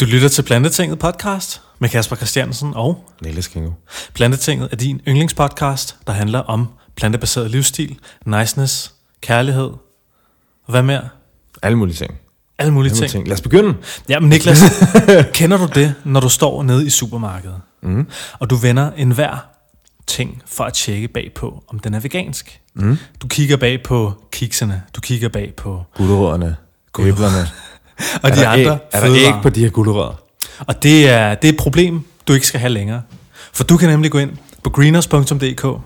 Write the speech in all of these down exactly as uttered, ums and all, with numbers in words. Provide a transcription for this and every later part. Du lytter til Plantetinget podcast med Kasper Christiansen og Niklas Kingo. Plantetinget er din yndlingspodcast, der handler om plantebaseret livsstil, niceness, kærlighed og hvad mere? Alle mulige ting. Alle mulige, Alle mulige ting. ting. Lad os begynde. Jamen Niklas, kender du det, når du står nede i supermarkedet, mm. og du vender enhver ting for at tjekke bagpå, om den er vegansk? Mm. Du kigger bag på kikserne, du kigger bag på gulerødderne, æblerne. Og er de der andre æg, er der æg på de her gulerødder? Og det er, det er et problem, du ikke skal have længere. For du kan nemlig gå ind på greeners punktum d k, og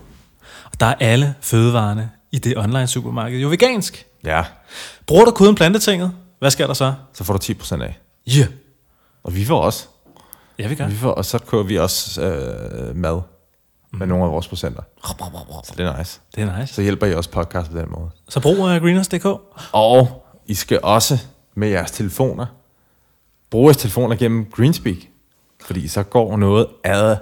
der er alle fødevarerne i det online supermarked jo vegansk. Ja. Bruger du koden Plantetinget, hvad sker der så? Så får du ti procent af. Ja. Yeah. Og vi får også. Ja, vi gør. Vi får, og så køber vi også øh, mad mm. med nogle af vores procenter. Så det er nice. Det er nice. Så hjælper I også podcast på den måde. Så brug uh, greeners punktum d k. Og I skal også med jeres telefoner. Brug jeres telefoner gennem Greenspeak, fordi så går noget ad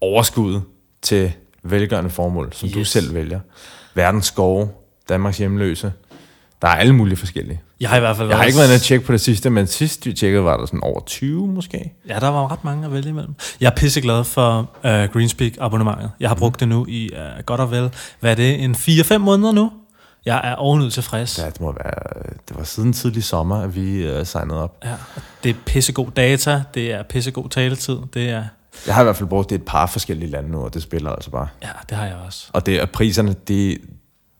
overskud til velgørende formål, som yes. du selv vælger. Verdens skove, Danmarks hjemløse. Der er alle mulige forskellige. Jeg har i hvert fald Jeg har ikke været inde at tjekke på det sidste, men sidst vi tjekkede, var der sådan over tyve måske. Ja, der var ret mange at vælge imellem. Jeg er pisseglad for uh, Greenspeak-abonnementet. Jeg har brugt det nu i uh, godt og vel, hvad er det, en fire fem måneder nu? Jeg er ovenud tilfreds. Ja, det må være... Det var siden tidlig sommer, at vi øh, signede op. Ja, det er pissegod data, det er pissegod taletid, det er... Jeg har i hvert fald brugt det et par forskellige lande nu, og det spiller altså bare. Ja, det har jeg også. Og det, og priserne, det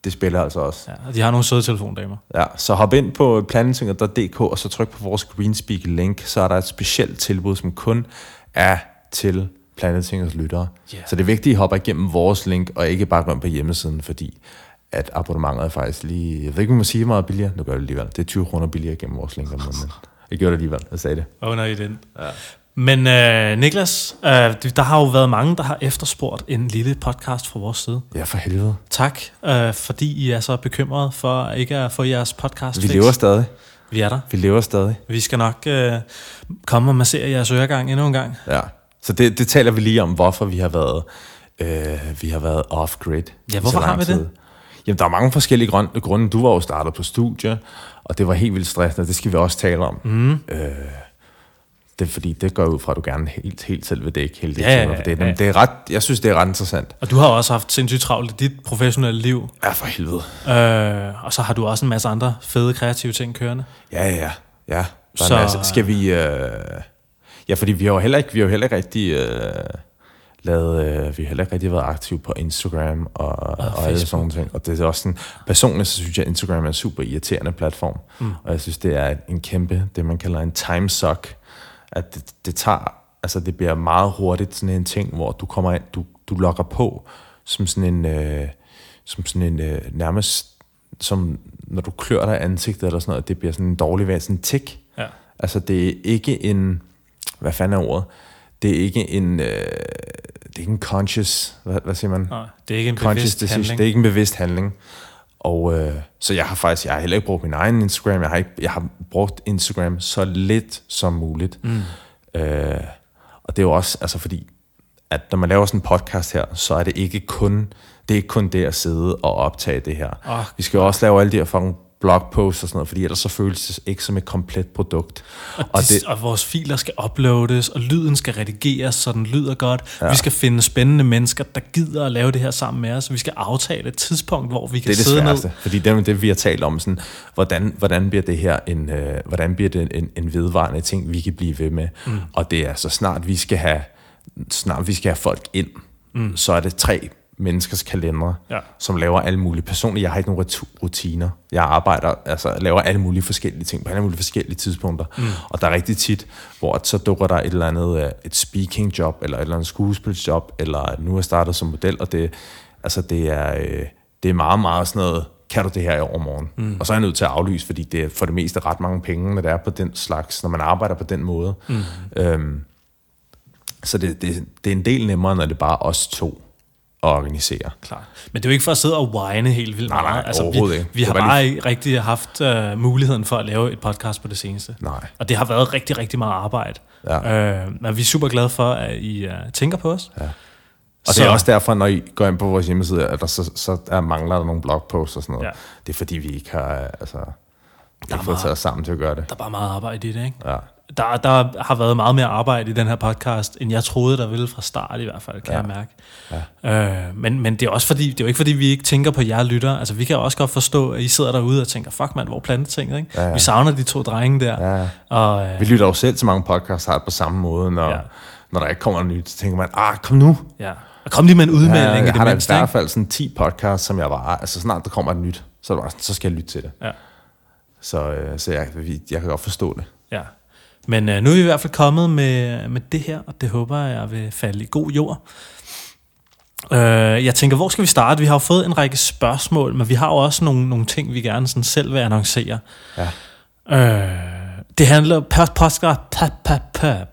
de spiller altså også. Ja, og de har nogle søde telefondamer. Ja, så hop ind på planetinger punktum d k, og så tryk på vores Greenspeak-link, så er der et specielt tilbud, som kun er til Planetingers lyttere. Yeah. Så det er vigtigt, at I hopper igennem vores link, og ikke bare gå på hjemmesiden, fordi... at abonnementet er faktisk lige... Jeg ved ikke, om man siger meget billigere. Nu gør det alligevel. Det er tyve kroner billigere gennem vores linker. Men jeg gjorde det alligevel. Jeg sagde det. Åh, oh, nej, den. Ja. Men øh, Niklas, øh, der har jo været mange, der har efterspurgt en lille podcast fra vores side. Ja, for helvede. Tak, øh, fordi I er så bekymrede for ikke at få jeres podcast. Vi lever stadig. Vi er der. Vi lever stadig. Vi skal nok øh, komme og massere jeres øregang endnu en gang. Ja, så det, det taler vi lige om, hvorfor vi har været, øh, vi har været off-grid. Ja, hvorfor har vi det? Jamen, der er mange forskellige grunde. Du var jo startet på studie, og det var helt vildt stressende, og det skal vi også tale om. Mm. Øh, det er fordi, det går ud fra, at du gerne helt, helt selv ved det ikke. Helt ja, det, ja, ja. Det er ret, jeg synes, det er ret interessant. Og du har også haft sindssygt travlt i dit professionelle liv. Ja, for helvede. Øh, og så har du også en masse andre fede, kreative ting kørende. Ja, ja, ja. Så... Skal vi... Øh... Ja, fordi vi har jo heller ikke, vi har jo heller ikke rigtig... Øh... Lade, øh, vi har heller ikke rigtig været aktive på Instagram og, og, og alle sådan nogle ting. Og det er også sådan, personligt så synes jeg, at Instagram er en super irriterende platform. Mm. Og jeg synes, det er en kæmpe, det man kalder en time suck. At det, det tager, altså det bliver meget hurtigt sådan en ting, hvor du kommer ind, du, du logger på som sådan en, øh, som sådan en øh, nærmest, som når du klør dig ansigtet eller sådan noget, det bliver sådan en dårlig vej, sådan en tik. Ja. Altså det er ikke en, hvad fanden er ordet? Det er ikke en... Øh, Det er ikke en conscious, hvad, hvad siger man? Nej, det er ikke en conscious, bevidst handling. Det er ikke en bevidst handling. Og øh, så jeg har faktisk, jeg har heller ikke brugt min egen Instagram. Jeg har ikke, jeg har brugt Instagram så lidt som muligt. Mm. Øh, og det er jo også, altså fordi, at når man laver sådan en podcast her, så er det ikke kun, det er ikke kun det at sidde og optage det her. Oh, Vi skal jo også lave alle de her fucking blogposts og sådan noget, fordi ellers så føles det ikke som et komplet produkt. Og, og, de, det, og vores filer skal uploades, og lyden skal redigeres, så den lyder godt. Ja. Vi skal finde spændende mennesker, der gider at lave det her sammen med os, så vi skal aftale et tidspunkt, hvor vi kan sidde ned. Det er det sværeste, ned. Fordi det er det, vi har talt om, sådan, hvordan, hvordan bliver det her en, øh, hvordan bliver det en, en vedvarende ting, vi kan blive ved med. Mm. Og det er så snart vi skal have, snart vi skal have folk ind, mm. så er det tre menneskers kalendere, ja. Som laver alle mulige. Personligt, jeg har ikke nogen rutiner. Jeg arbejder, altså laver alle mulige forskellige ting på alle mulige forskellige tidspunkter. Mm. Og der er rigtig tit, hvor så dukker der et eller andet et speaking job, eller et eller andet skuespilsjob, eller nu er jeg startet som model, og det, altså det er, det er meget, meget sådan noget, kan du det her i overmorgen? Mm. Og så er jeg nødt til at aflyse, fordi det er for det meste ret mange penge, når det er på den slags, når man arbejder på den måde. Mm. Øhm, så det, det, det er en del nemmere, når det bare er os to, at organisere. Klar. Men det er jo ikke for at sidde og whine helt vildt. Nej, nej, altså, overhovedet vi, ikke. Vi har bare ikke rigtig haft uh, muligheden for at lave et podcast på det seneste. Nej. Og det har været rigtig, rigtig meget arbejde. Ja. Uh, men vi er super glade for, at I uh, tænker på os. Ja. Og så. Det er også derfor, når I går ind på vores hjemmeside, at der så, så er, mangler der nogle blogposts og sådan noget. Ja. Det er fordi, vi ikke har, altså, ikke har fået taget os sammen til at gøre det. Der er bare meget arbejde i det, ikke? Ja. Der, der har været meget mere arbejde i den her podcast, end jeg troede, der ville fra start i hvert fald, kan ja. jeg mærke. Ja. Øh, men, men det er også fordi, det er jo ikke fordi, vi ikke tænker på jer lytter. Altså, vi kan også godt forstå, at I sidder derude og tænker, fuck mand, hvor er Plantetinget, ikke? Ja, ja. Vi savner de to drenge der. Ja. Og, øh, vi lytter jo selv til mange podcasts på samme måde, når, ja. når der ikke kommer noget nyt, så tænker man, ah, kom nu. Ja. Og kom lige med en udmelding ja, i det mindste. Jeg har da mindst, i hvert fald sådan ti podcasts, som jeg var, altså snart der kommer et nyt, så, var, så skal jeg lytte til det. Ja. Så, øh, så jeg, jeg kan godt forstå det. Ja. Men øh, nu er vi i hvert fald kommet med, med det her, og det håber jeg vil falde i god jord. Øh, jeg tænker, hvor skal vi starte? Vi har jo fået en række spørgsmål, men vi har jo også nogle, nogle ting, vi gerne sådan selv vil annoncere. Ja. Øh, det handler,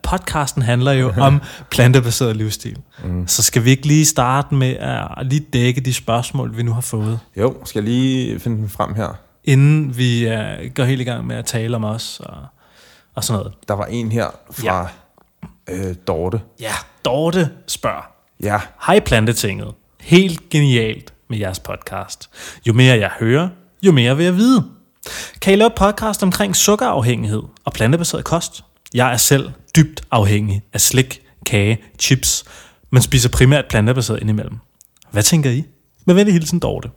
podcasten handler jo om plantebaseret livsstil. Mm. Så skal vi ikke lige starte med at lige dække de spørgsmål, vi nu har fået? Jo, skal jeg lige finde dem frem her? Inden vi øh, går helt i gang med at tale om os og... og sådan noget. Der var en her fra ja. øh, Dorte. Ja, Dorte spørger. Ja. Hej Plantetinget. Helt genialt med jeres podcast. Jo mere jeg hører, jo mere vil jeg vide. Kan I lave podcast omkring sukkerafhængighed og plantebaseret kost? Jeg er selv dybt afhængig af slik, kage, chips, men spiser primært plantebaseret indimellem. Hvad tænker I? Med venlig hilsen, Dorte.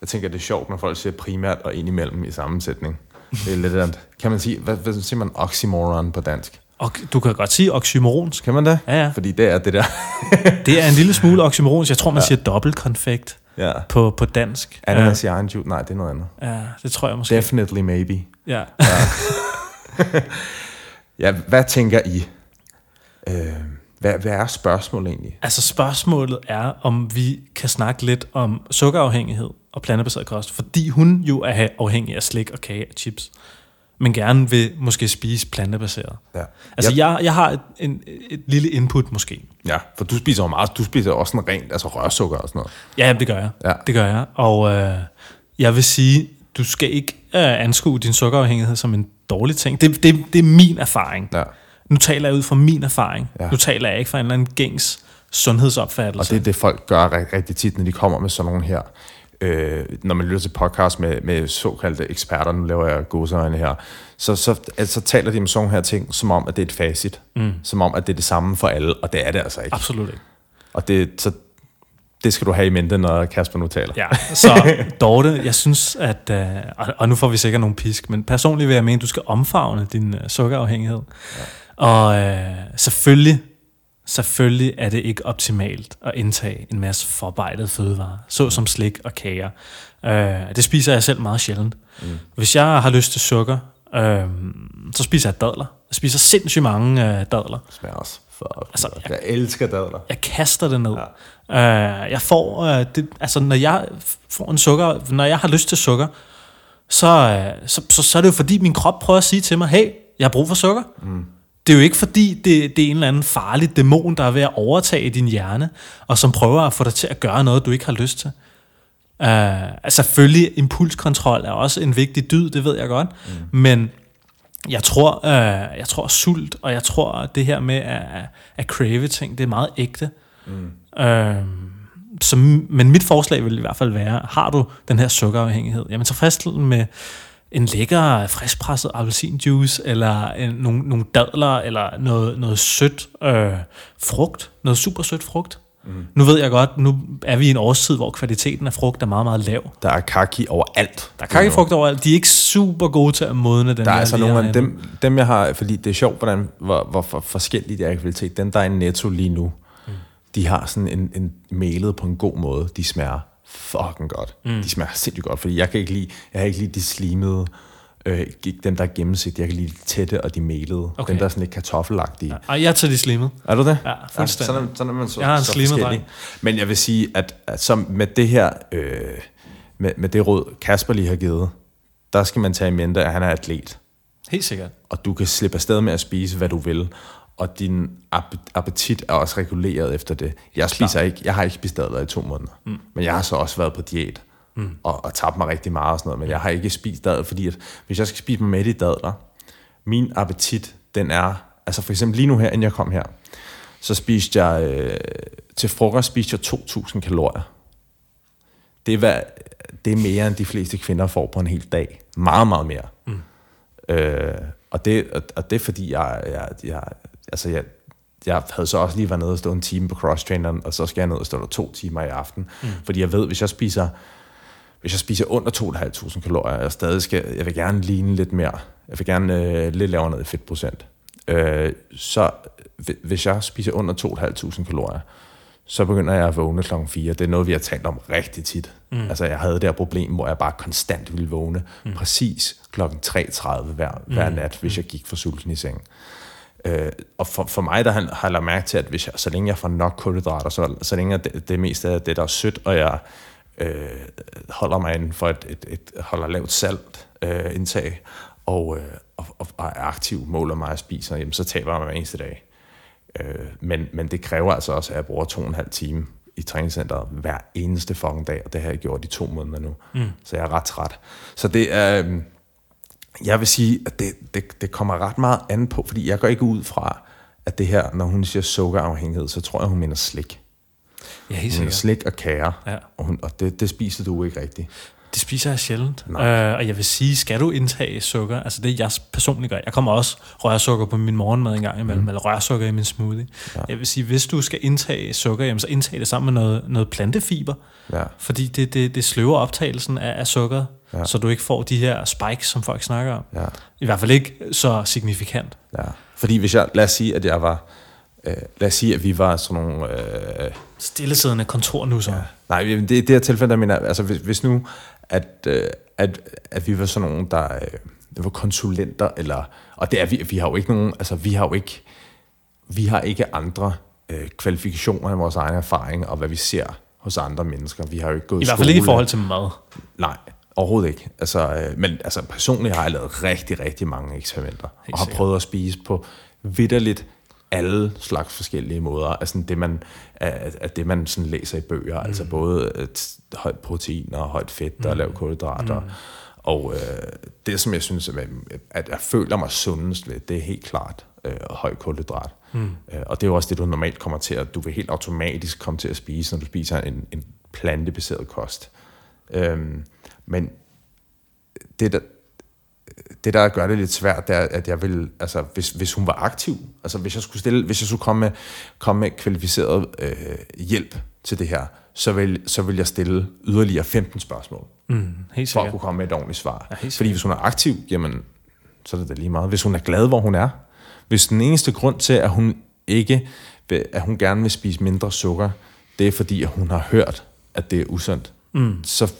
Jeg tænker, det er sjovt, når folk siger primært og indimellem i sammensætning. Det er lidt andet. Kan man sige, hvad, hvad siger man oxymoron på dansk? Og du kan godt sige oxymoronsk. Kan man det? Ja, ja. Fordi det er det der. Det er en lille smule oxymoronsk. Jeg tror, man ja. siger dobbeltkonfekt ja. på, på dansk. Er det, man siger egen juice? Nej, det er noget andet. Ja, det tror jeg måske. Definitely maybe. Ja. Ja, ja hvad tænker I? Øh, hvad, hvad er spørgsmålet egentlig? Altså spørgsmålet er, om vi kan snakke lidt om sukkerafhængighed og plantebaseret kost, fordi hun jo er afhængig af slik og kage og chips, men gerne vil måske spise plantebaseret. Ja. Altså, yep. jeg, jeg har et, en, et lille input måske. Ja, for du spiser jo meget, du spiser også sådan rent, altså rørsukker og sådan noget. Ja, jamen, det gør jeg. Ja. Det gør jeg, og øh, jeg vil sige, du skal ikke øh, anskue din sukkerafhængighed som en dårlig ting. Det, det, det er min erfaring. Ja. Nu taler jeg ud fra min erfaring. Ja. Nu taler jeg ikke fra en eller anden gængs sundhedsopfattelse. Og det er det, folk gør rigtig, rigtig tit, når de kommer med sådan nogle her... Øh, når man lytter til podcast med, med såkaldte eksperter, nu laver jeg godseøjne her, så, så altså, taler de om sådan her ting, som om, at det er et facit. Mm. Som om, at det er det samme for alle, og det er det altså ikke. Absolut ikke. Og det, så, det skal du have i mente, når Kasper nu taler. Ja, så Dorte, jeg synes, at... Øh, og, og nu får vi sikkert nogle pisk, men personligt vil jeg mene, at du skal omfavne din øh, sukkerafhængighed. Ja. Og øh, selvfølgelig... Selvfølgelig er det ikke optimalt at indtage en masse forarbejdet fødevarer, såsom slik og kager. Øh, det spiser jeg selv meget sjældent. Mm. Hvis jeg har lyst til sukker, øh, så spiser jeg dadler. Jeg spiser sindssygt mange øh, dadler. Smager for altså, jeg, jeg elsker dadler. Jeg kaster det ned. Ja. Øh, jeg får øh, det, altså når jeg får en sukker, når jeg har lyst til sukker, så øh, så, så, så er det jo fordi min krop prøver at sige til mig, hey, jeg har brug for sukker. Mm. Det er jo ikke fordi, det, det er en eller anden farlig dæmon, der er ved at overtage din hjerne, og som prøver at få dig til at gøre noget, du ikke har lyst til. Uh, altså selvfølgelig, impulskontrol er også en vigtig dyd, det ved jeg godt. Mm. Men jeg tror, uh, jeg tror sult, og jeg tror det her med at, at crave ting, det er meget ægte. Mm. Uh, så, men mit forslag vil i hvert fald være, har du den her sukkerafhængighed, jamen så fristel den med... en lækker, friskpresset appelsinjuice, eller en, nogle, nogle dadler, eller noget, noget sødt øh, frugt. Noget super sødt frugt. Mm. Nu ved jeg godt, nu er vi i en årstid, hvor kvaliteten af frugt er meget, meget lav. Der er kaki overalt. Der er kakifrugt overalt. De er ikke super gode til at modne den der. Der er altså nogle af dem, dem, jeg har, fordi det er sjovt, hvordan, hvor, hvor forskellige de er i kvalitet. Den, der er i Netto lige nu, mm. de har sådan en, en melet på en god måde. De smager fucking godt. Mm. De smager sindssygt godt, fordi jeg kan ikke lide, jeg har ikke lide de slimede, øh, dem der er gennemsigtige. Jeg kan lide de tætte og de melede. Okay. Dem der er sådan lidt kartoffelagtige. Ja. Og jeg tager de slimede. Er du det? Ja, fuldstændig. Ja, sådan, sådan er man så, jeg har en slimet dreng. Men jeg vil sige, at, at som med det her, øh, med, med det råd Kasper lige har givet, der skal man tage i mente, at han er atlet. Helt sikkert. Og du kan slippe afsted med at spise, hvad du vil. Og din appetit er også reguleret efter det. Jeg spiser ikke, jeg har ikke spist dadler i to måneder. Mm. Men jeg har så også været på diæt mm. og, og tabt mig rigtig meget og sådan noget. Men jeg har ikke spist dadler, fordi at, hvis jeg skal spise mig med i dadler, min appetit, den er... Altså for eksempel lige nu her, inden jeg kom her, så spiste jeg... Øh, til frokost spiste jeg to tusind kalorier. Det er, hvad, det er mere, end de fleste kvinder får på en hel dag. Meget, meget mere. Mm. Øh, Og det, og det er fordi, jeg, jeg, jeg, altså jeg, jeg havde så også lige været nede og stå en time på cross-traineren, og så skal jeg ned og stå der to timer i aften. Mm. Fordi jeg ved, hvis jeg spiser, hvis jeg spiser under to tusind fem hundrede kalorier, jeg stadig skal, jeg vil gerne ligne lidt mere. Jeg vil gerne øh, lidt lavere ned i fedtprocent. Øh, så hvis jeg spiser under to tusind fem hundrede kalorier, så begynder jeg at vågne klokken fire. Det er noget, vi har talt om rigtig tit. Mm. Altså, jeg havde det her problem, hvor jeg bare konstant ville vågne mm. præcis klokken tre tredive hver, hver mm. nat, hvis jeg gik for sulten i sengen. Øh, og for, for mig, der har jeg lagt mærke til, at hvis jeg, så længe jeg får nok kulhydrater, så, så længe det, det meste af det, der er sødt, og jeg øh, holder mig inden for et, et, et holder lavt salt øh, indtag, og, øh, og, og er aktiv, måler mig og spiser, jamen, så taber jeg mig hver eneste dag. Men, men det kræver altså også, at jeg bruger to og en halv time i træningscenteret hver eneste fucking dag, og det har jeg gjort i to måneder nu, mm. så jeg er ret træt. Så det er, jeg vil sige, at det, det, det kommer ret meget an på, fordi jeg går ikke ud fra, at det her, når hun siger sukkerafhængighed, så tror jeg, hun mener slik. Ja, helt sikkert. Slik og kager, ja. og, hun, og det, det spiser du ikke rigtigt. Det spiser jeg sjældent, øh, og jeg vil sige, skal du indtage sukker? Altså det, jeg personligt gør. Jeg kommer også rørsukker på min morgenmad en gang imellem, mm. eller rørsukker i min smoothie. Ja. Jeg vil sige, hvis du skal indtage sukker, jamen, så indtag det sammen med noget, noget plantefiber, ja. fordi det, det, det sløver optagelsen af, af sukker, ja. så du ikke får de her spikes, som folk snakker om. Ja. I hvert fald ikke så signifikant. Ja. Fordi hvis jeg, lad os sige, at jeg var... Lad os sige, at vi var sådan nogle... Øh... stillesiddende kontornusser. Ja. Nej, det, det er tilfældet, jeg mener... Altså, hvis, hvis nu, at, at, at vi var sådan nogle, der øh, var konsulenter, eller... Og det er vi, vi har jo ikke nogen... Altså, vi har jo ikke... Vi har ikke andre øh, kvalifikationer end vores egen erfaring, og hvad vi ser hos andre mennesker. Vi har jo ikke gået i skole. I hvert fald ikke i forhold til mad. Nej, overhovedet ikke. Altså, øh, men altså, personligt har jeg lavet rigtig, rigtig mange eksperimenter. Helt og har sikkert. Prøvet at spise på vitterligt... alle slags forskellige måder, altså det man, at, at det man sådan læser i bøger, mm. altså både et højt protein og højt fedt mm. og lav kulhydrater, mm. og øh, det som jeg synes, at jeg føler mig sundest ved, det er helt klart øh, højt kulhydrat. Mm. Og det er jo også det, du normalt kommer til, at du vil helt automatisk komme til at spise, når du spiser en, en plantebaseret kost. Øhm, men det der Det, der gør det lidt svært, det er, at jeg vil, altså, hvis, hvis hun var aktiv, altså, hvis jeg skulle stille, hvis jeg skulle komme med, komme med kvalificeret øh, hjælp til det her, så vil, så vil jeg stille yderligere femten spørgsmål, mm, for at kunne komme med et ordentligt svar. Ja, fordi hvis hun er aktiv, jamen, så er det da lige meget. Hvis hun er glad, hvor hun er. Hvis den eneste grund til, at hun ikke vil, at hun gerne vil spise mindre sukker, det er fordi, at hun har hørt, at det er usundt, mm. så...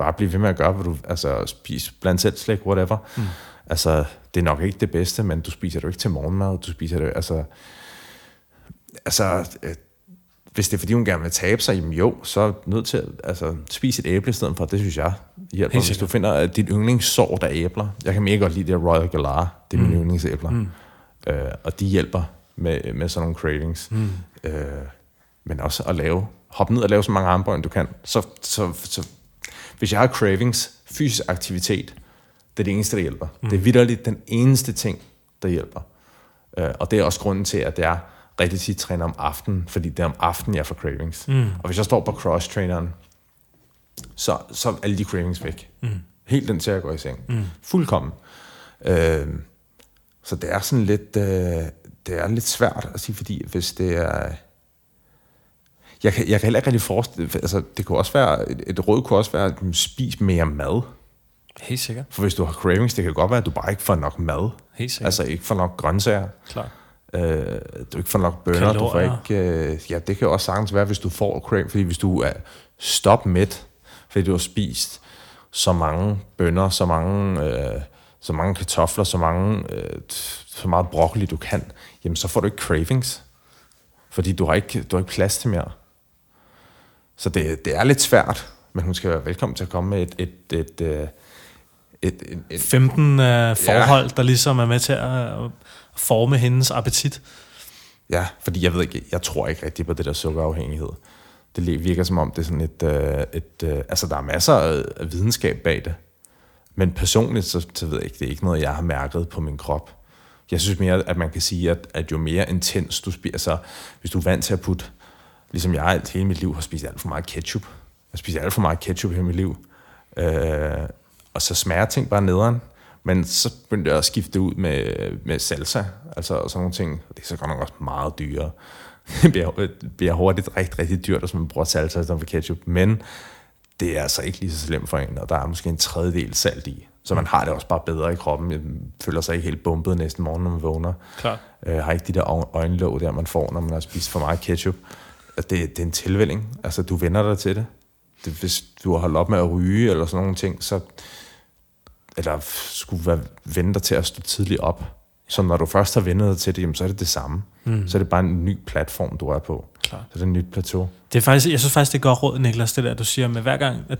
bare blive ved med at gøre, hvor du altså, spiser blandt selv slik, whatever. Mm. Altså, det er nok ikke det bedste, men du spiser det jo ikke til morgenmad, du spiser det altså... Altså, øh, hvis det er, fordi hun gerne vil tabe sig, jamen jo, så er nødt til at altså, spise et æble i stedet for, det synes jeg hjælper. Hvis du finder at dit yndlingssort af æbler, jeg kan mega godt lide det Royal Galar, det er mm. mine yndlingsæbler, mm. øh, og de hjælper med, med sådan nogle cravings. Mm. Øh, men også at lave, hoppe ned og lave så mange armbøjninger, du kan, så... så, så hvis jeg har cravings, fysisk aktivitet, det er det eneste, der hjælper. Mm. Det er vitterligt den eneste ting, der hjælper. Og det er også grunden til, at jeg rigtig tit træner om aftenen, fordi det er om aftenen, jeg får cravings. Mm. Og hvis jeg står på cross-traineren, så, så er alle de cravings væk. Mm. Helt den til, at jeg går i seng. Mm. Fuldkommen. Øh, så det er sådan lidt, øh, det er lidt svært at sige, fordi hvis det er... Jeg kan, jeg kan heller ikke rigtig forestille... Altså, det kunne også være... Et, et råd kunne også være, at spis mere mad. Helt sikkert. For hvis du har cravings, det kan godt være, at du bare ikke får nok mad. Helt sikkert. Altså, ikke får nok grøntsager. Klart. Øh, du ikke får nok bønner. Du får ikke... Øh, ja, det kan jo også sagtens være, hvis du får cravings. Fordi hvis du er stopmæt, fordi du har spist så mange bønner, så mange, øh, så mange kartofler, så, mange, øh, så meget broccoli, du kan, jamen, så får du ikke cravings. Fordi du har ikke, du har ikke plads til mere. Så det, det er lidt svært, men hun skal være velkommen til at komme med et... et, et, et, et, et, et femten øh, forhold, ja. Der ligesom er med til at forme hendes appetit. Ja, fordi jeg ved ikke, jeg tror ikke rigtig på det der sukkerafhængighed. Det virker som om, det er sådan et... Øh, et øh, altså, der er masser af videnskab bag det. Men personligt, så, så ved jeg ikke, det er ikke noget, jeg har mærket på min krop. Jeg synes mere, at man kan sige, at, at jo mere intens du spiser, altså, hvis du er vant til at putte... Ligesom jeg alt hele mit liv har spist alt for meget ketchup. Jeg spiser alt for meget ketchup hele mit liv. Øh, og så smager ting bare nederen. Men så begyndte jeg at skifte ud med, med salsa, altså og sådan nogle ting. Det er så godt nok også meget dyrere. Det bliver, bliver hurtigt rigtig, rigtig dyrt, hvis man bruger salsa som for ketchup. Men det er altså ikke lige så slemt for en, og der er måske en tredjedel salt i. Så man har det også bare bedre i kroppen. Jeg føler sig ikke helt bumpet næste morgen, når man vågner. Klar. Jeg har ikke de der øjenlåg der, man får, når man har spist for meget ketchup. Det, det er en tilvænning. Altså, du vender dig til det. det. Hvis du har holdt op med at ryge eller sådan nogle ting, så... Eller skulle være, vende dig til at stå tidligt op. Så når du først har vendt dig til det, jamen, så er det det samme. Mm. Så er det bare en ny platform, du er på. Klar. Så er det et nyt plateau. Det er faktisk, jeg synes faktisk, det er godt råd, Niklas, det der, du siger, med hver gang... At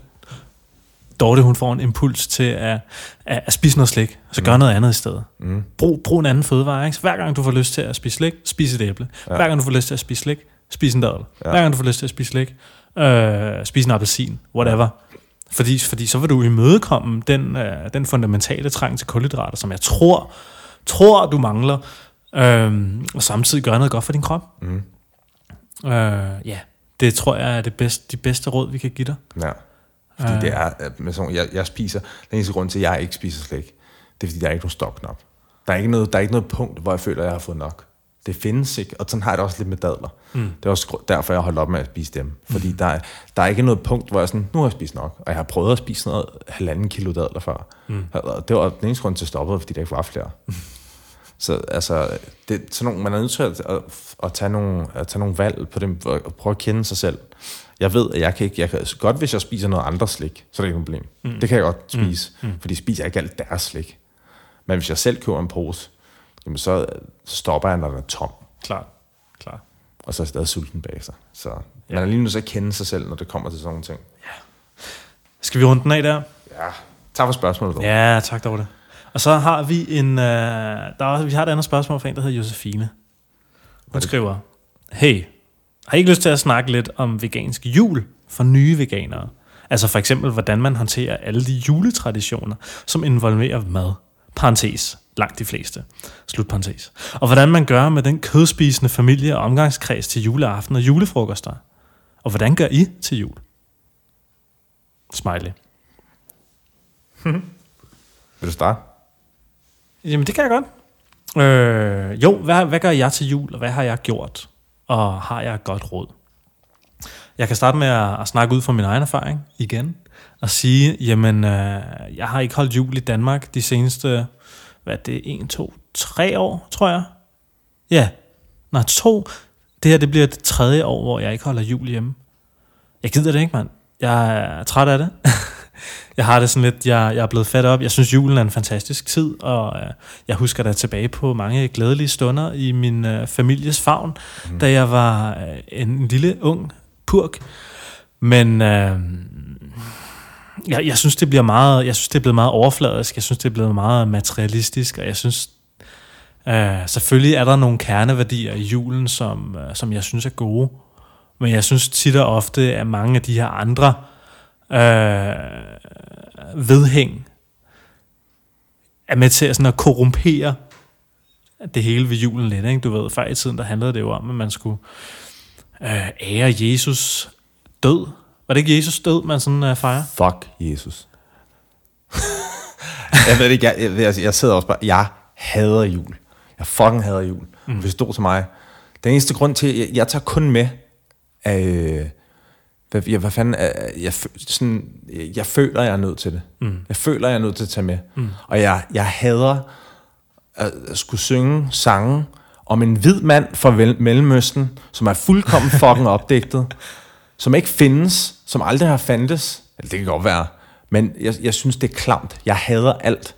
Dorte, hun får en impuls til at, at, at spise noget slik, så mm. gør noget andet i stedet. Mm. Brug, brug en anden fødevare, ikke? Så hver gang du får lyst til at spise slik, spis et æble. Ja. Hver gang du får lyst til at spise slik, spis en dadel. Ja. Hver gang du får lyst til at spise slik, øh, spis en appelsin, whatever. Ja. Fordi, fordi så vil du imødekomme den, øh, den fundamentale trang til kulhydrater, som jeg tror, tror du mangler, øh, og samtidig gøre noget godt for din krop. Ja. Mm. Øh, yeah. Det tror jeg er det bedste, de bedste råd, vi kan give dig. Ja. Fordi det er, med sådan, jeg, jeg spiser, den eneste grund til, at jeg ikke spiser slik, det er, fordi der er ikke nogen stokknop. Der er ikke noget, der er ikke noget punkt, hvor jeg føler, at jeg har fået nok. Det findes ikke, og sådan har jeg det også lidt med dadler. Mm. Det er også derfor, jeg holdt op med at spise dem. Fordi mm. der, er, der er ikke noget punkt, hvor jeg sådan, nu har jeg spist nok, og jeg har prøvet at spise noget halvanden kilo dadler før. Mm. Det var den eneste grund til at stoppe, fordi der ikke var flere. Mm. Så altså, det, sådan nogle, man er nødt til at, at, at, tage nogle, at tage nogle valg på dem, og prøve at kende sig selv. Jeg ved, at jeg kan ikke... Jeg kan, godt, hvis jeg spiser noget andet slik, så er det ikke et problem. Mm. Det kan jeg godt spise, mm. fordi spiser jeg ikke alt deres slik. Men hvis jeg selv køber en pose, jamen så stopper jeg, når den er tom. Klart, klart. Og så er jeg stadig sulten bag sig. Så ja. Man er lige nødt til at kende sig selv, når det kommer til sådan nogle ting. Ja. Skal vi runde den af der? Ja. Tak for spørgsmålet. Dog. Ja, tak dog det. Og så har vi en... Øh, der, vi har et andet spørgsmål fra en, der hedder Josefine. Hun skriver... Hey... Har I ikke lyst til at snakke lidt om vegansk jul for nye veganere? Altså for eksempel, hvordan man håndterer alle de juletraditioner, som involverer mad. Parentes. Langt de fleste. Slut parentes. Og hvordan man gør med den kødspisende familie og omgangskreds til juleaften og julefrokoster. Og hvordan gør I til jul? Smiley. Vil du starte? Jamen det kan jeg godt. Øh, jo, hvad, hvad gør jeg til jul, og hvad har jeg gjort? Og har jeg et godt råd? Jeg kan starte med at, at snakke ud fra min egen erfaring igen, og sige, jamen, øh, jeg har ikke holdt jul i Danmark de seneste, hvad det er, en, to, tre år, tror jeg. Ja, nej, to. Det her, det bliver det tredje år, hvor jeg ikke holder jul hjemme. Jeg gider det ikke, mand. Jeg er træt af det. Jeg har det sådan lidt, jeg, jeg er blevet fat op. Jeg synes, julen er en fantastisk tid, og øh, jeg husker da tilbage på mange glædelige stunder i min øh, families favn, mm. da jeg var øh, en lille, ung purk. Men øh, jeg, jeg synes, det bliver meget, jeg synes, det er blevet meget overfladisk. Jeg synes, det er blevet meget materialistisk, og jeg synes, øh, selvfølgelig er der nogle kerneværdier i julen, som, øh, som jeg synes er gode. Men jeg synes tit og ofte, at mange af de her andre Øh, vedhæng er med til at, sådan at korrumpere det hele ved julen lidt, ikke? Du ved, før i tiden der handlede det jo om, at man skulle øh, ære Jesus død. Var det ikke Jesus død, man sådan øh, fejrer? Fuck Jesus. Jeg ved ikke, jeg, jeg, jeg sidder også bare, jeg hader jul. Jeg fucking hader jul. Mm. Hvis det stod til mig. Den eneste grund til, jeg, jeg tager kun med øh, Jeg, hvad fanden, jeg, sådan, jeg føler, jeg er nødt til det. Mm. Jeg føler, jeg er nødt til at tage med. Mm. Og jeg, jeg hader at skulle synge sange om en hvid mand fra Mellemøsten, som er fuldkommen fucking opdigtet, som ikke findes, som aldrig har fandtes. Eller det kan godt være. Men jeg, jeg synes, det er klamt. Jeg hader alt.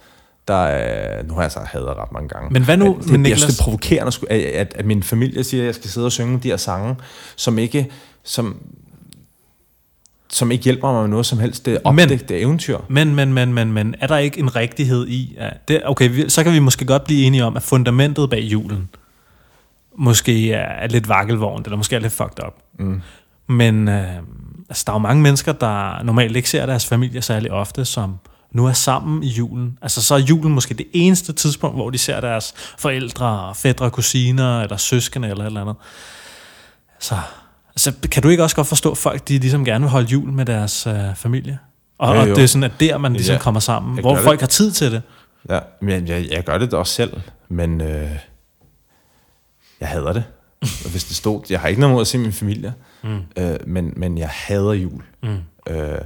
Der, nu har jeg så hadet ret mange gange. Men hvad nu, det, men Niklas? Jeg synes, det provokerende, at, at, at min familie siger, at jeg skal sidde og synge de her sange, som ikke... Som, som ikke hjælper mig med noget som helst. Det er opdægte eventyr. Men, men, men, men, men, er der ikke en rigtighed i? Ja, det, okay, vi, så kan vi måske godt blive enige om, at fundamentet bag julen måske er lidt vakkelvognt, eller måske er lidt fucked up. Mm. Men øh, altså, der er jo mange mennesker, der normalt ikke ser deres familie særlig ofte, som nu er sammen i julen. Altså så er julen måske det eneste tidspunkt, hvor de ser deres forældre, fætre, kusiner, eller søskende, eller et eller andet. Så... Så kan du ikke også godt forstå, at folk de ligesom gerne vil holde jul med deres øh, familie? Og, ja, og det er sådan, at der man ligesom ja, kommer sammen, hvor folk har tid til det. Ja, men jeg, jeg gør det da også selv, men øh, jeg hader det. Hvis det stod, jeg har ikke noget mod at se min familie, mm. øh, men, men jeg hader jul. Mm. Øh,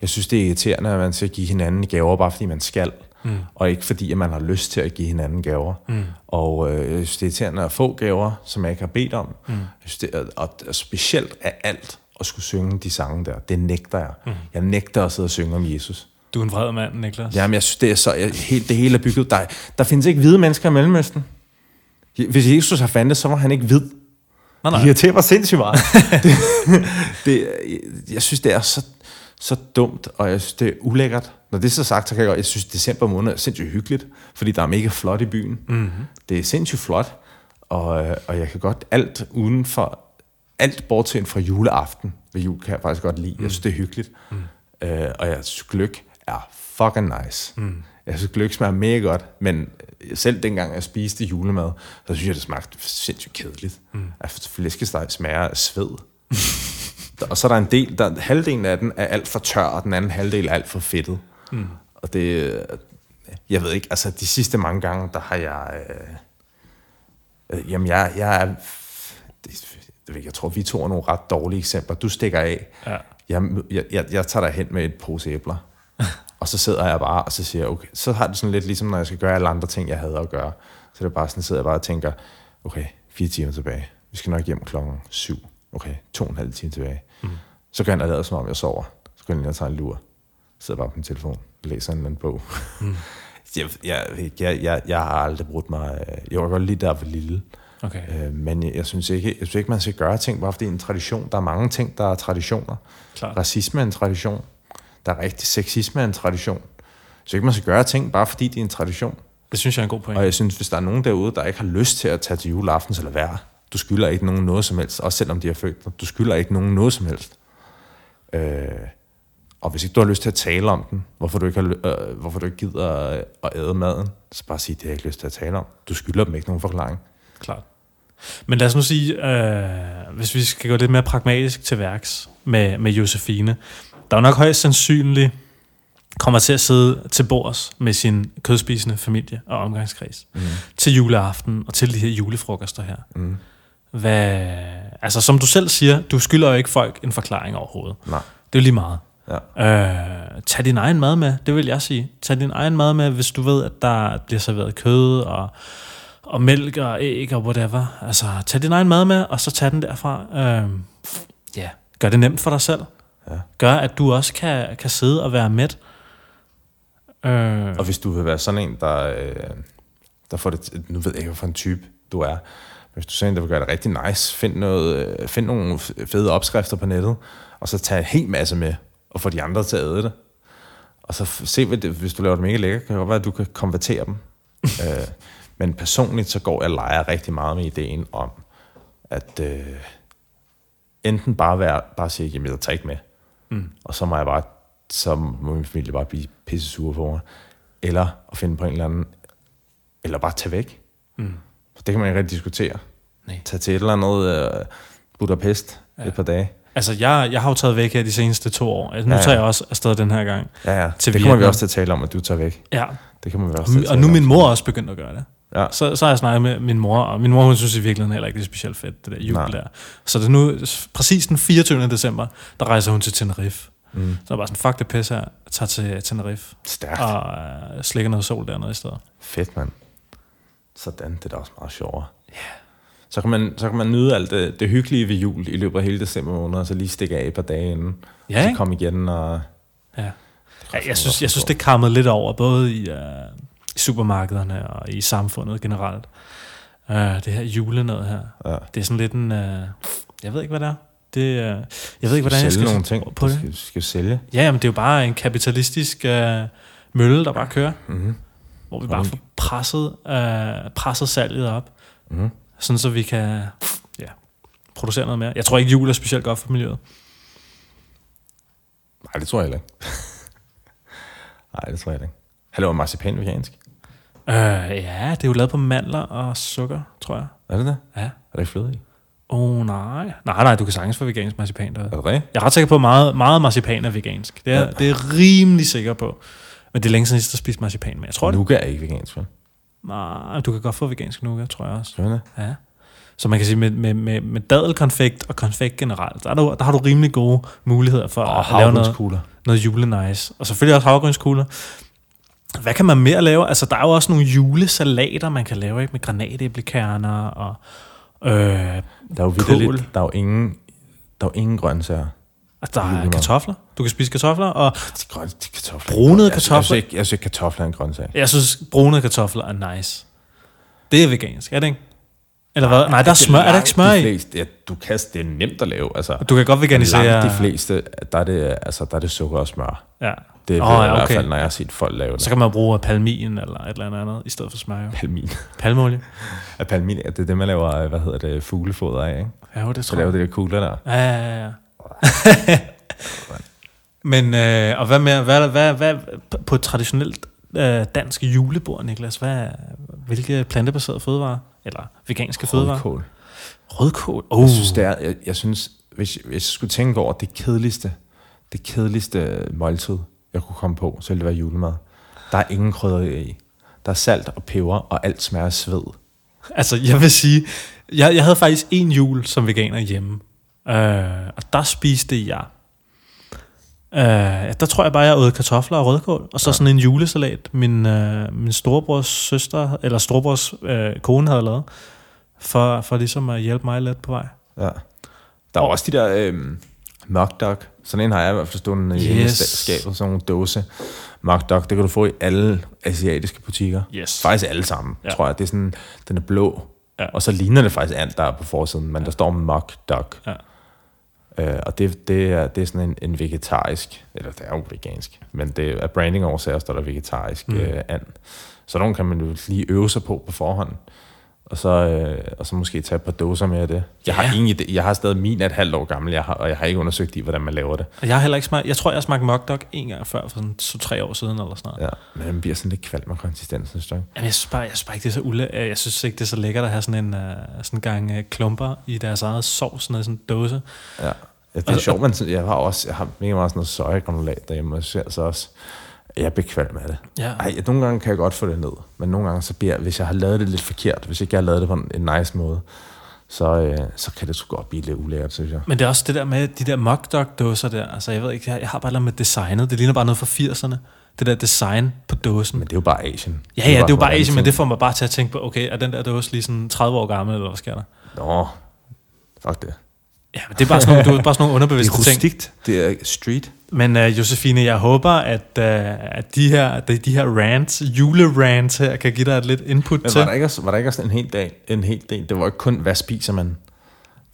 jeg synes, det er irriterende, at man skal give hinanden gaver, bare fordi man skal, mm. og ikke fordi, at man har lyst til at give hinanden gaver. Mm. Og øh, jeg synes, det er irriterende at få gaver, som jeg ikke har bedt om. Mm. Jeg synes, det er, og, og specielt af alt at skulle synge de sange der, det nægter jeg. Mm. Jeg nægter at sidde og synge om Jesus. Du er en vred mand, Niklas. Jamen, jeg synes, det er så, jeg, helt, det hele er bygget. Der, der findes ikke hvide mennesker i Mellemøsten. Hvis Jesus har fandt det, så var han ikke hvid. Nej, nej. Det irriterer mig sindssygt meget. det, det, jeg synes, det er så, så dumt, og jeg synes, det er ulækkert. Når det er så sagt, så kan jeg godt, jeg synes, december måned er sindssygt hyggeligt, fordi der er mega flot i byen. Mm-hmm. Det er sindssygt flot, og, og jeg kan godt alt uden for, alt bortset fra juleaften ved jul, kan jeg faktisk godt lide. Mm. Jeg synes, det er hyggeligt. Mm. Øh, og jeg synes, gløgg er fucking nice. Mm. Jeg synes, gløgg smager mega godt, men selv dengang jeg spiste julemad, så synes jeg, det smagte sindssygt kedeligt. Mm. At flæskesteg smager af sved. Og så er der en del, der, halvdelen af den er alt for tør, og den anden halvdel er alt for fedtet. Mm. Og det, jeg ved ikke, altså de sidste mange gange, der har jeg, øh, øh, jamen jeg, jeg er, det, jeg tror, vi to er nogle ret dårlige eksempler. Du stikker af. Ja. Jeg, jeg, jeg tager dig hen med et pose æbler. Og så sidder jeg bare, og så siger jeg, okay, så har det sådan lidt ligesom, når jeg skal gøre alle andre ting, jeg havde at gøre. Så det er bare sådan, sidder jeg bare og tænker, okay, fire timer tilbage. Vi skal nok hjem klokken syv. Okay, to og en halv time tilbage. Mm. Så kan jeg lade som om jeg sover. Så kan jeg lige tage en lur. Så sidder bare på min telefon, læser en eller anden bog. Mm. jeg, jeg, jeg, jeg, jeg har aldrig brugt mig. Jeg var godt lige der for lille. Okay. Øh, men jeg, jeg, synes ikke, jeg synes ikke, man skal gøre ting, bare fordi det er en tradition. Der er mange ting, der er traditioner. Klar. Racisme er en tradition. Der er rigtig sexisme er en tradition. Så ikke man skal gøre ting, bare fordi det er en tradition. Det synes jeg er en god point. Og jeg synes, hvis der er nogen derude, der ikke har lyst til at tage til juleaften, så lad være. Du skylder ikke nogen noget som helst, også selvom de har født dig. Du skylder ikke nogen noget som helst. Øh, og hvis ikke du har lyst til at tale om den, hvorfor du ikke, har, øh, hvorfor du ikke gider øh, at æde maden, så bare sig, det har jeg ikke lyst til at tale om. Du skylder dem ikke nogen forklaring. Klart. Men lad os nu sige, øh, hvis vi skal gå lidt mere pragmatisk til værks med, med Josefine, der er nok højst sandsynligt kommer til at sidde til bords med sin kødspisende familie og omgangskreds mm. til juleaften og til de her julefrokoster her. Mm. Hvad, altså som du selv siger, du skylder jo ikke folk en forklaring overhovedet. Nej. Det er jo lige meget. Ja. Øh, tag din egen mad med, det vil jeg sige. Tag din egen mad med, hvis du ved, at der bliver serveret kød og... og mælk og æg og whatever. Altså, tag din egen mad med, og så tag den derfra. Ja, øhm, yeah. Gør det nemt for dig selv. Ja. Gør, at du også kan, kan sidde og være mæt. Øh. Og hvis du vil være sådan en, der, der får det... Nu ved jeg ikke, hvorfor en type du er. Hvis du er sådan en, der vil gøre det rigtig nice, find, noget, find nogle fede opskrifter på nettet, og så tag en hel masse med, og få de andre til at æde det. Og så se, hvis du laver det mega lækker, kan det godt være, at du kan konvertere dem. øh, Men personligt, så går jeg og leger rigtig meget med ideen om, at øh, enten bare, være, bare sige, jamen jeg tager ikke med, mm. og så må jeg bare, så må min familie bare blive pisse sure på mig, eller at finde på en eller anden, eller bare tage væk. Mm. Det kan man ikke rigtig diskutere. Nej. Tag til et eller andet øh, Budapest ja. Et par dage. Altså, jeg, jeg har jo taget væk her de seneste to år. Altså, nu ja, ja. Tager jeg også afsted den her gang. Ja, ja. Til det kommer vi også til at tale om, at du tager væk. Ja. Det kommer vi også til at tale om. Og nu min mor også begyndt at gøre det. Ja. Så, så har jeg snakket med min mor, og min mor, hun synes i virkeligheden heller ikke, det er specielt fedt, det der jul Nej. Der. Så det er nu, præcis den fireogtyvende december, der rejser hun til Tenerife. Mm. Så er bare sådan, fuck det pisse her, tager til Tenerife. Stærkt. Og øh, slikker noget sol dernede i stedet. Fedt, mand. Sådan, det er da også meget sjovere. Ja. Yeah. Så kan man, så kan man nyde alt det, det hyggelige ved jul i løbet af hele december måned, og så lige stikke af et par dage inden, ja, og så komme igen og... Ja. Ja, jeg, jeg, synes, jeg synes, det kammede lidt over, både i... Øh, i supermarkederne og i samfundet generelt. Uh, det her julenød her. Ja. Det er sådan lidt en... Uh, jeg ved ikke, hvad det er. Det, uh, jeg ved ikke, hvordan jeg skal... Nogle ting. På det. Du skal, skal sælge. Ja, men det er jo bare en kapitalistisk uh, mølle, der bare kører. Mm-hmm. Hvor vi bare får presset, uh, presset salget op. Mm-hmm. Sådan så vi kan ja, producere noget mere. Jeg tror ikke, jul er specielt godt for miljøet. Nej, det tror jeg heller ikke. Nej, det tror jeg ikke. Hallo, er marcipan vegansk? Øh, ja, det er jo lavet på mandler og sukker, tror jeg. Er det det? Ja. Er det ikke fløde i? Åh, oh, nej. Nej, nej, du kan sagtens få vegansk marcipan. Der. Er det rigtigt? Jeg er ret sikker på, at meget, meget marcipan er vegansk. Det er, ja. Det er rimelig sikker på. Men det er længe siden, at jeg spiste marcipan, men jeg tror det. Nougat er ikke vegansk, vel? Nej, du kan godt få vegansk nougat, tror jeg også. Sådan. Ja. Så man kan sige, med, med, med, med dadelkonfekt og konfekt generelt, der, der har du rimelig gode muligheder for og at lave noget, noget julenice. Og selvfølgelig også havgrønskugler. Hvad kan man mere lave? Altså, der er jo også nogle julesalater, man kan lave, ikke? Med granatæblekerner og øh, der er jo kål. Der er jo ingen, der er jo ingen grøntsager. Altså, der er kartofler. Du kan spise kartofler og de grøn, de kartofler. brunede kartofler. Jeg synes ikke, jeg synes, kartofler er en grøntsag. Jeg synes, brunede kartofler er nice. Det er vegansk, er det ikke? Eller hvad? Nej, Nej der er, smør, er der ikke smør i. Fleste, ja, du kan, det er nemt at lave. Altså, du kan godt veganisere. Langt de fleste, der er det, altså, der er det sukker og smør. Ja. Det er oh, ja, okay. I hvert fald, når jeg har set folk lave det. Så kan man bruge palmin eller et eller andet, andet i stedet for smør. Jo. Palmin. Palmolie. Ja, palmin, det er det, man laver, hvad hedder det, fuglefoder af, ikke? Ja, det tror jeg. Så laver det der kugler der. Ja, ja, ja. Men øh, og hvad med hvad, hvad, hvad på et traditionelt øh, dansk julebord, Niklas? Hvad, hvilke plantebaserede fødevarer eller veganske Rødkål. fødevarer? Rødkål. Oh. Jeg synes, det er, jeg, jeg synes hvis, hvis jeg skulle tænke over det kedeligste, det kedeligste måltid, jeg kunne komme på, så ville det være julemad. Der er ingen krydderier i. Der er salt og peber, og alt smager af sved. Altså, jeg vil sige, jeg, jeg havde faktisk en jul som veganer hjemme. Uh, og der spiste jeg uh, der tror jeg bare jeg åd kartofler og rødkål. Og så ja. sådan en julesalat Min, uh, min storebrors søster Eller storebrors uh, kone havde lavet for, for ligesom at hjælpe mig lidt på vej. Ja. Der er også de der øhm, Mock Duck. Sådan en har jeg i hvert fald stående yes. i skabet. Sådan en dåse Mock Duck, det kan du få i alle asiatiske butikker. yes. Faktisk alle sammen, ja. tror jeg. Det er sådan, den er blå, ja. og så ligner det faktisk alt der er på forsiden. Men ja. der står Mock Duck. Ja. Uh, og det, det, er, det er sådan en, en vegetarisk, eller det er jo vegansk, men det er branding-årsager, står der vegetarisk mm. uh, and. Så nogen kan man jo lige øve sig på på forhånd, og så, uh, og så måske tage et par dåser med af det. Jeg har, ja. ingen, jeg har stadig min af et halvt år gammel, jeg har, og jeg har ikke undersøgt i, hvordan man laver det. Jeg har heller ikke smagt, jeg tror, jeg smagte Mock Duck en gang før, for sådan tre år siden eller sådan noget. Ja, men den bliver sådan lidt kvalm af konsistensen. Jamen, jeg synes bare, jeg synes bare ikke, det er så ulæ- jeg synes ikke, det er så lækkert at have sådan en uh, sådan gang uh, klumper i deres eget sovs, sådan noget, sådan en dåse. Ja. Ja, det er sjovt, men jeg har også, jeg har mega meget sådan noget sojagranulat derhjemme, og så altså også, jeg er bekvalm med det. Ja. Ej, nogle gange kan jeg godt få det ned, men nogle gange, så bliver, hvis jeg har lavet det lidt forkert, hvis ikke jeg har lavet det på en nice måde, så, øh, så kan det sgu godt blive lidt ulækkert, synes jeg. Men det er også det der med de der Mock Duck-dåser der, altså jeg ved ikke, jeg har bare noget med designet, det ligner bare noget fra firserne. Det der design på dåsen. Men det er jo bare Asien. Ja, ja, det er jo bare, bare Asien, men det får mig bare til at tænke på, okay, er den der dåse lige sådan tredive år gammel, eller hvad sker der? Nå, fuck det. Ja, men det er bare sådan nogle, bare sådan nogle underbevidste ting. Det er rustikt. Det er street. Men uh, Josefine, jeg håber, at, uh, at de her, de her rants, julerants her, kan give dig et lidt input men til. Men var der ikke, var der ikke også en hel dag, en hel del? Det var ikke kun, hvad spiser man?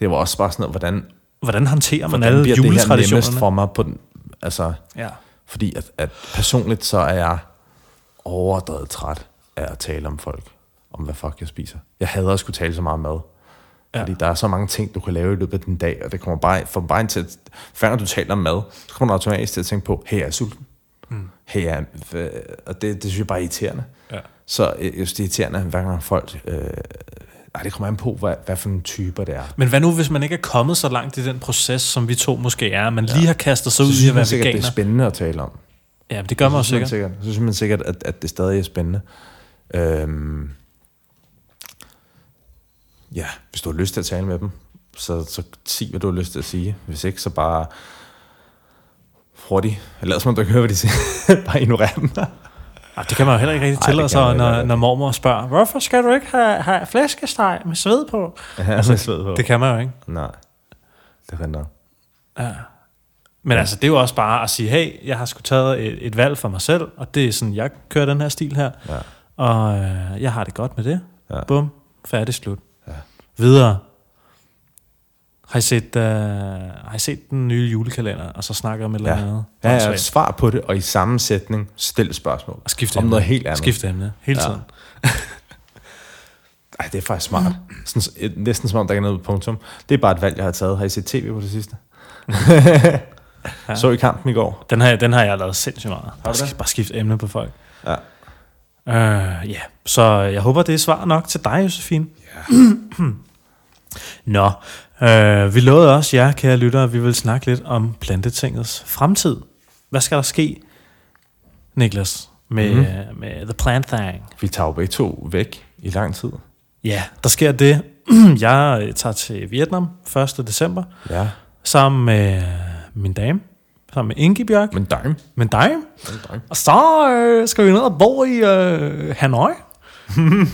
Det var også bare sådan noget, hvordan... Hvordan håndterer man hvordan alle juletraditionerne? Hvordan bliver det her nemmest for mig på den... Altså, ja. Fordi at, at personligt, så er jeg overdrevet træt af at tale om folk. Om hvad fuck jeg spiser. Jeg hader at skulle tale så meget om mad. Ja. Fordi der er så mange ting, du kan lave i løbet af den dag, og det kommer bare, for bare ind til, at, før når du taler om mad, så kommer du automatisk til at tænke på, hey, jeg er sulten. Mm. Hey, jeg er, og det, det synes jeg bare er irriterende. Ja. Så just det er irriterende, hver gang folk, øh, nej, det kommer an på, hvad, hvad for nogle typer det er. Men hvad nu, hvis man ikke er kommet så langt i den proces, som vi to måske er, man ja. lige har kastet sig ud i at være veganer? Det er spændende at tale om. Ja, men det gør man også sikkert. sikkert. Så synes man sikkert, at, at det stadig er spændende. Øhm... Ja, hvis du har lyst til at tale med dem, så, så sig, hvad du har lyst til at sige. Hvis ikke, så bare hurtigt. Lad os man da høre, hvad de siger. Bare ignorere dem. Ej, det kan man jo heller ikke rigtig tillade sig, når, når mormor spørger, hvorfor skal du ikke have, have flæskesteg med sved på? Ja, altså, med sved på. Det kan man jo ikke. Nej, det render. Ja. Men ja. altså, det er jo også bare at sige, hey, jeg har sgu taget et, et valg for mig selv, og det er sådan, jeg kører den her stil her, ja. og øh, jeg har det godt med det. Ja. Bum, færdig, slut. Videre. Har I set, uh, har I set den nye julekalender, og så snakker om et eller andet? Ja, ja, ja, svar på det, og i samme sætning stille spørgsmål. Og skifte om emne. Noget helt andet. Skifte emne, hele ja. tiden. Ej, det er faktisk smart. Sådan, næsten som om, der ikke er noget punktum. Det er bare et valg, jeg har taget. Har I set tv på det sidste? ja. Så I kampen i går? Den har, den har jeg lavet sindssygt meget. Har du det? Bare skifte emne på folk. Ja. Ja, uh, yeah. Så jeg håber, det er svar nok til dig, Josefine. Ja. Yeah. Nå, øh, vi lovede også jer, kære lyttere, vi vil snakke lidt om Plantetingets fremtid. Hvad skal der ske, Niklas? med, mm. med The Plant Thing. Vi tager jo begge to væk i lang tid. Ja, der sker det. Jeg tager til Vietnam første december, ja. Sammen med min dame, sammen med Inge Bjørk. Min dame. Min dame. Og så øh, skal vi ned og bo i øh, Hanoi.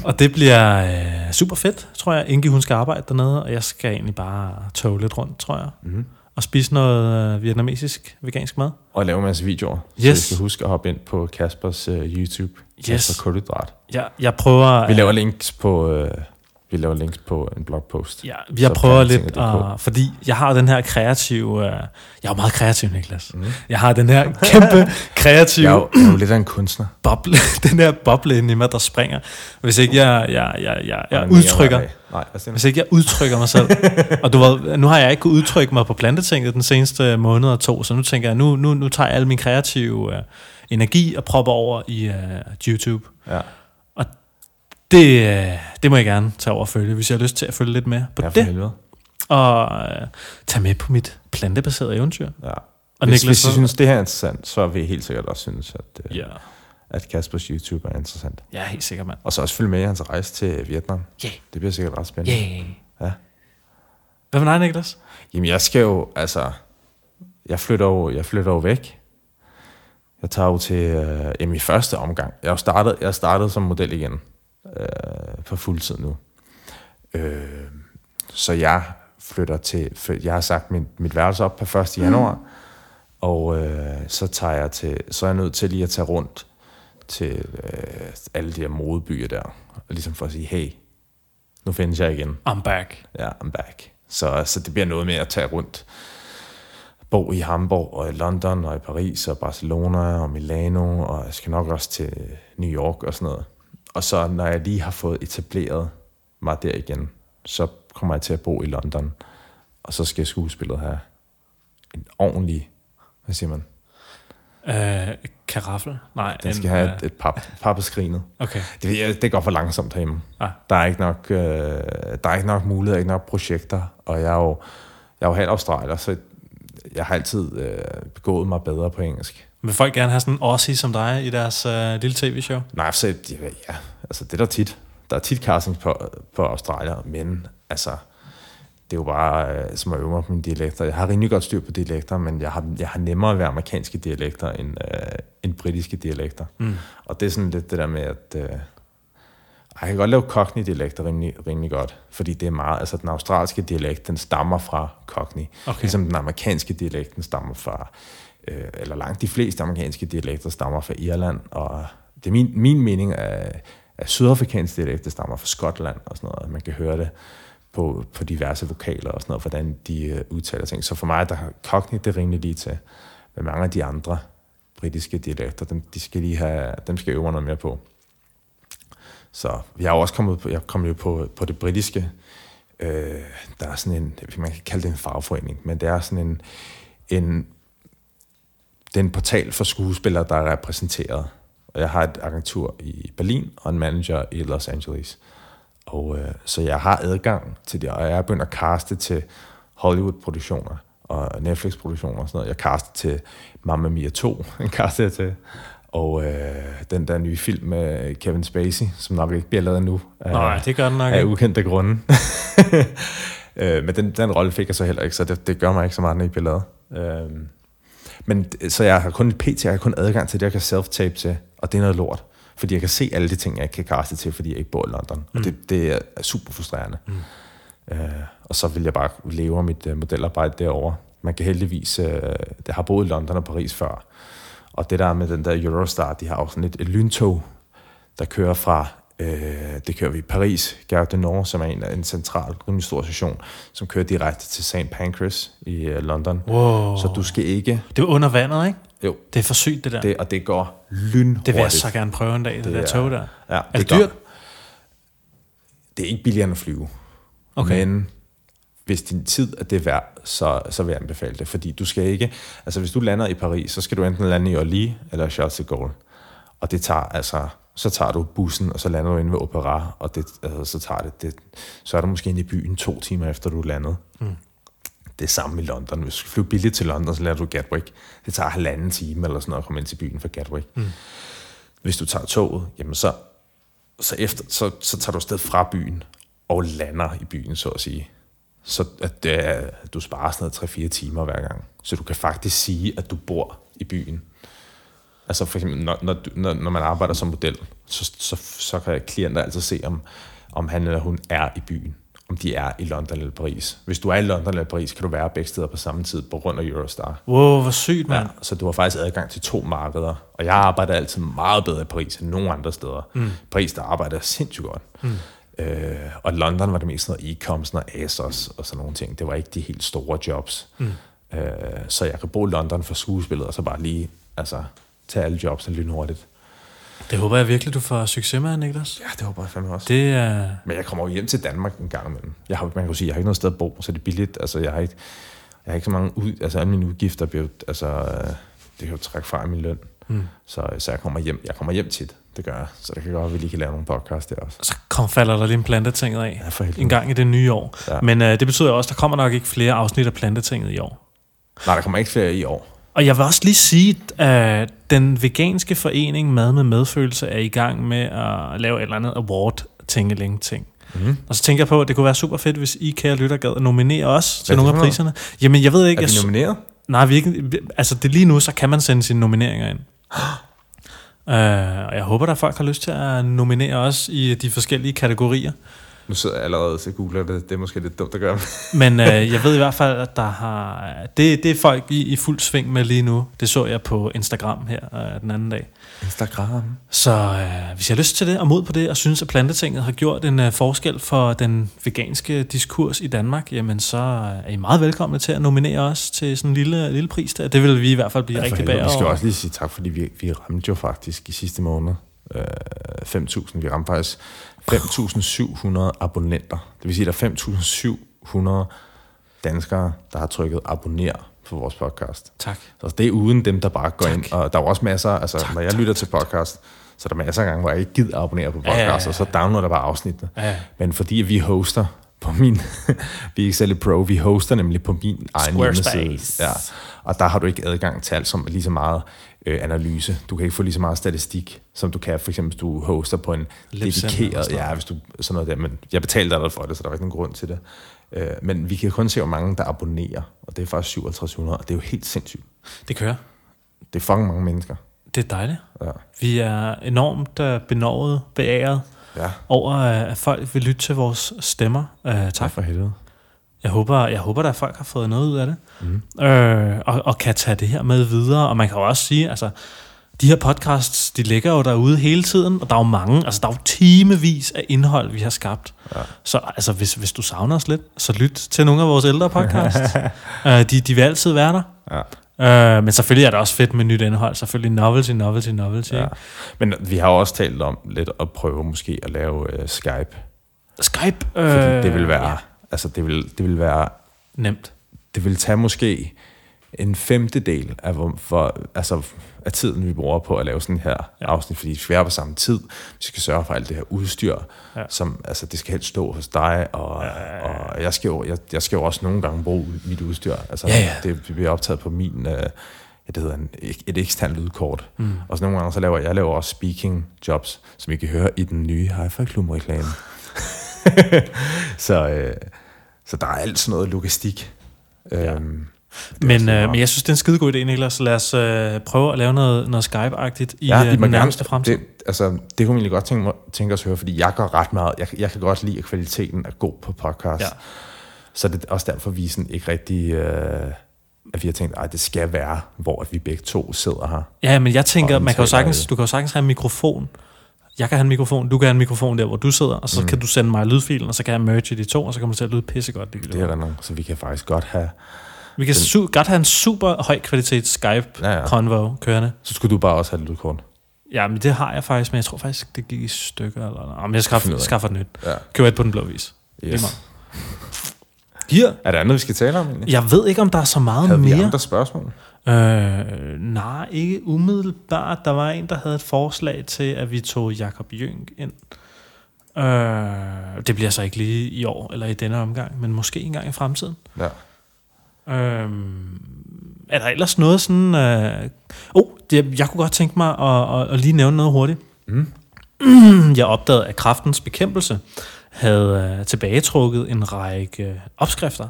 Og det bliver øh, super fedt, tror jeg. Inge, hun skal arbejde dernede, og jeg skal egentlig bare tøve lidt rundt, tror jeg. Mm. Og spise noget øh, vietnamesisk, vegansk mad. Og lave en masse videoer. Yes. Så I skal huske at hoppe ind på Kaspers øh, YouTube. Yes. Kasper Kulhydrat. Ja, jeg prøver... Vi laver øh, links på... Øh, Vi laver links på en blogpost. Ja, jeg prøver lidt, og, fordi jeg har den her kreative... Øh, jeg er meget kreativ, Niklas. Mm. Jeg har den her kæmpe kreative... Jeg er jo, jeg er jo lidt af en kunstner. Boble, den her boble inde i mig, der springer. Hvis ikke jeg, jeg, jeg, jeg, jeg Nej, udtrykker... Nej, hvis ikke jeg udtrykker mig selv. Og du ved, nu har jeg ikke kunnet udtrykke mig på Plantetinget den seneste måned og to, så nu tænker jeg, nu, nu, nu tager jeg al min kreative øh, energi og propper over i øh, YouTube. Ja. Det, det må jeg gerne tage over og følge, hvis jeg har lyst til at følge lidt med på det. Helvede. Og øh, tage med på mit plantebaserede eventyr. Ja. Og hvis, Niklas, hvis I synes, det her er interessant, så vil I helt sikkert også synes, at, øh, ja. at Kaspers YouTube er interessant. Ja, helt sikkert, mand. Og så også følge med i hans rejse til Vietnam. Yeah. Det bliver sikkert ret spændende. Yeah. Ja. Hvad med dig, Niklas? Jamen, jeg skal jo, altså... Jeg flytter jo, jeg flytter jo væk. Jeg tager jo til... Øh, jamen, i første omgang. Jeg har startet, jeg startede som model igen. Øh, på fuldtid nu. Øh, så jeg flytter til... Jeg har sagt mit, mit værelse op på første januar, mm. og øh, så tager jeg til... Så er jeg nødt til lige at tage rundt til øh, alle de her modebyer der, og ligesom for at sige, hey, nu findes jeg igen. I'm back. Ja, I'm back. Så, så det bliver noget med at tage rundt. Bo i Hamburg, og i London, og i Paris, og Barcelona, og Milano, og jeg skal nok også til New York og sådan noget. Og så når jeg lige har fået etableret mig der igen, så kommer jeg til at bo i London. Og så skal skuespillet have en ordentlig, hvad siger man? Øh, karaffel? Nej. Den skal en, have et, et pap, pappeskrinet. Okay. Det, det går for langsomt herhjemme. Ah. Der er ikke nok, øh, der er ikke nok muligheder, ikke nok projekter. Og jeg er jo, jeg er jo halv australier, så jeg har altid øh, begået mig bedre på engelsk. Vil folk gerne have sådan en Aussie som dig i deres øh, lille tv-show? Nej, så ja, altså det er der tit. Der er tit castings på, på Australien, men altså, det er jo bare øh, som at øve mig på mine dialekter. Jeg har rimelig godt styr på dialekter, men jeg har, jeg har nemmere at være amerikanske dialekter end, øh, end britiske dialekter. Mm. Og det er sådan lidt det der med, at øh, jeg kan godt lave Cockney-dialekter rimelig, rimelig godt, fordi det er meget, altså den australske dialekt, den stammer fra Cockney. Okay. Ligesom den amerikanske dialekt, den stammer fra... eller langt de fleste amerikanske dialekter stammer fra Irland, og det er min, min mening, at, at sydafrikanske dialekter stammer fra Skotland og sådan noget. Man kan høre det på, på diverse vokaler og sådan noget, hvordan de udtaler ting. Så for mig, der har Cockney det rimelig lige til, men mange af de andre britiske dialekter, dem, de skal lige have, dem skal øve noget mere på. Så jeg er også kommet på, jeg kom jo på, på det britiske, øh, der er sådan en, man kan kalde det en fagforening, men det er sådan en, en det er en portal for skuespillere, der er repræsenteret. Og jeg har et agentur i Berlin og en manager i Los Angeles. Og øh, så jeg har adgang til det, og jeg er begyndt at caste til Hollywood-produktioner og Netflix-produktioner og sådan noget. Jeg castede til Mamma Mia to, den castede jeg til. Og øh, den der nye film med Kevin Spacey, som nok ikke bliver lavet endnu. Nej, af, det gør den nok ikke. Af ukendte grunde. øh, men den, den rolle fik jeg så heller ikke, så det, det gør mig ikke så meget, den ikke bliver lavet. Øh, Men, så jeg har kun et P T, jeg har kun adgang til det, jeg kan self-tape til, og det er noget lort. Fordi jeg kan se alle de ting, jeg ikke kan kaste til, fordi jeg ikke bor i London. Mm. Og det, det er super frustrerende. Mm. Uh, og så vil jeg bare leve mit uh, modelarbejde derovre. Man kan heldigvis... Uh, det har boet i London og Paris før. Og det der med den der Eurostar, de har også sådan et, et lyntog, der kører fra... Uh, det kører vi i Paris, Gare du Nord, som er en, en central, rimelig stor station, som kører direkte til Saint Pancras i uh, London. Wow. Så du skal ikke... Det er under vandet, ikke? Jo. Det er for sygt, det der. Det, og det går lynhurtigt. Det vil jeg så gerne prøve en dag, det, det der er, tog der. Ja, er det, det dyrt? Det er ikke billigere at flyve. Okay. Men hvis din tid er det værd, så, så vil jeg anbefale det. Fordi du skal ikke... Altså, hvis du lander i Paris, så skal du enten lande i Orly eller Charles de Gaulle. Og det tager altså... Så tager du bussen, og så lander du inde ved Opéra, og det, altså, så, tager det, det, så er du måske inde i byen to timer efter, du er landet. Mm. Det er samme i London. Hvis du flyver billigt til London, så lander du Gatwick. Det tager halvanden time eller sådan noget at komme ind til byen fra Gatwick. Mm. Hvis du tager toget, jamen så, så, efter, så, så tager du afsted fra byen og lander i byen, så at sige. Så at det, du sparer sådan noget tre fire timer hver gang. Så du kan faktisk sige, at du bor i byen. Altså for eksempel, når, når, du, når, når man arbejder som model, så, så, så kan klienter altid se, om, om han eller hun er i byen. Om de er i London eller Paris. Hvis du er i London eller Paris, kan du være begge steder på samme tid på grund af Eurostar. Wow, hvor sygt, mand. Ja, så du har faktisk adgang til to markeder. Og jeg arbejder altid meget bedre i Paris end nogen andre steder. Mm. Paris, der arbejder jeg sindssygt godt. Mm. Øh, og London var det mest sådan noget e-com, sådan noget ASOS og sådan nogle ting. Det var ikke de helt store jobs. Mm. Øh, så jeg kan bruge London for skuespillet, og så bare lige altså, tage alle jobsene lynhurtigt. Det håber jeg virkelig, du får succes med, Niklas. Ja, det håber jeg fandme også. Det er... Men jeg kommer jo hjem til Danmark en gang imellem. Jeg har, man kan sige, jeg har ikke noget sted at bo, så det er billigt. Altså, jeg har ikke, jeg har ikke så mange ud, altså alle mine udgifter bliver, altså det kan jo trække fra min løn. Mm. Så, så jeg kommer hjem, jeg kommer hjem tit. Det gør jeg. Så det kan godt være, at vi lige kan lave nogle podcast der også. Så kom, falder der lige en Plantetinget af. Ja, for helvede. En gang i det nye år. Ja. Men øh, det betyder også, at der kommer nok ikke flere afsnit af Plantetinget i år. Nej, der kommer ikke flere i år. Og jeg vil også lige sige, at den veganske forening Mad med Medfølelse er i gang med at lave et eller andet award-tingeling-ting. Mm-hmm. Og så tænker jeg på, at det kunne være super fedt, hvis I, kære lytter, gad at nominere os til nogle af priserne. Jamen, jeg ved ikke... Er vi nomineret? Nej, vi ikke... Altså, det lige nu, så kan man sende sine nomineringer ind. uh, og jeg håber, at folk har lyst til at nominere os i de forskellige kategorier. Nu sidder jeg allerede til at google det. Det er måske lidt dumt at gøre. Men øh, jeg ved i hvert fald, at der har... Det, det er folk i, i fuld sving med lige nu. Det så jeg på Instagram her øh, den anden dag. Instagram? Så øh, hvis jeg har lyst til det og mod på det, og synes, at Plantetinget har gjort en øh, forskel for den veganske diskurs i Danmark, jamen så er I meget velkomne til at nominere os til sådan en lille, lille pris der. Det vil vi i hvert fald blive ja, rigtig bagover. Vi skal også lige sige tak, fordi vi, vi ramte jo faktisk i sidste måned øh, fem tusind. Vi ramte faktisk... fem tusind syv hundrede abonnenter. Det vil sige, at der er fem tusind syv hundrede danskere, der har trykket abonner på vores podcast. Tak. Så det er uden dem, der bare går tak. Ind. Og der er også masser, altså tak, når jeg tak, lytter tak, til podcast, så er der masser af gange, hvor jeg ikke gider abonnere på podcast, ja, ja, ja. Og så downloader der bare afsnittene. Ja, ja. Men fordi vi hoster på min, vi er ikke særlig pro, vi hoster nemlig på min egen hjemmeside. Ja. Og der har du ikke adgang til alt som lige så meget øh, analyse. Du kan ikke få lige så meget statistik, som du kan, for eksempel hvis du hoster på en dedikeret, ja, hvis du sådan noget der, men jeg betalte allerede for det, så der er ikke nogen grund til det. Øh, men vi kan kun se, hvor mange der abonnerer, og det er faktisk syv tusind syv hundrede, og det er jo helt sindssygt. Det kører. Det er fucking mange mennesker. Det er dejligt. Ja. Vi er enormt øh, benovet, beæret. Ja. Over at folk vil lytte til vores stemmer. Uh, tak. tak for helvede. Jeg håber, jeg håber, at folk har fået noget ud af det. Mm. Øh, og, og kan tage det her med videre. Og man kan jo også sige, altså, de her podcasts, de ligger jo derude hele tiden, og der er jo mange, altså der er jo timevis af indhold, vi har skabt. Ja. Så altså, hvis, hvis du savner os lidt, så lyt til nogle af vores ældre podcasts. øh, de, de vil altid være der. Ja. Øh, men selvfølgelig er det også fedt med nyt indhold. Selvfølgelig novelty, novelty, novelty. Ja. Men vi har også talt om lidt at prøve måske at lave øh, Skype. Skype? Øh, det vil være... Ja. Altså, det vil, det vil være... Nemt. Det vil tage måske en femtedel af, for, altså, af tiden, vi bruger på at lave sådan her ja. afsnit. Fordi vi skal være på samme tid. Vi skal sørge for alt det her udstyr, ja. som altså, det skal helst stå hos dig. Og, ja, ja, ja. og jeg, skal jo, jeg, jeg skal jo også nogle gange bruge mit udstyr. Altså, ja, ja. Det bliver optaget på min... Øh, det hedder en, et eksternt lydkort. Mm. Og så nogle gange, så laver jeg laver også speaking jobs, som I kan høre i den nye Hi-Fi-klub-reklame. så, øh, så der er alt sådan noget logistik. Ja. Øhm, men, øh, men jeg synes, det er en skidegod idé, Niklas. Så lad os øh, prøve at lave noget, noget Skype-agtigt i ja, den nærmeste fremtid. Det, altså, det kunne man egentlig godt tænke, tænke os at høre, fordi jeg går ret meget. Jeg, jeg kan godt lide, at kvaliteten er god på podcast. Ja. Så det er også derfor, vi sådan ikke rigtig... Øh, at vi har tænkt, at det skal være, hvor vi begge to sidder her. Ja, men jeg tænker, man kan jo sagtens, du kan jo sagtens have en mikrofon. Jeg kan have en mikrofon, du kan have en mikrofon der, hvor du sidder, og så mm. kan du sende mig lydfilen, og så kan jeg merge de to, og så kommer det til at lyde pissegodt. Det, det er der, så vi kan faktisk godt have... Vi kan den... su- godt have en super høj kvalitet Skype-konvo ja, ja. kørende. Så skulle du bare også have et lydkort. Ja, men det har jeg faktisk, men jeg tror faktisk, det gik i stykker. Eller, eller. Jamen, jeg skaffer, skaffer den nyt. Ja. Køber et på den blå vis. Yes. Her. Er der andet, vi skal tale om? Egentlig? Jeg ved ikke, om der er så meget havde mere. Havde vi andre spørgsmål? Øh, nej, ikke umiddelbart. Der var en, der havde et forslag til, at vi tog Jakob Jynk ind. Øh, det bliver så ikke lige i år, eller i denne omgang, men måske engang i fremtiden. Ja. Øh, er der ellers noget sådan... Åh, øh... oh, det, jeg kunne godt tænke mig at, at, at lige nævne noget hurtigt. Mm. Jeg opdagede, at Kræftens Bekæmpelse havde øh, tilbagetrukket en række øh, opskrifter.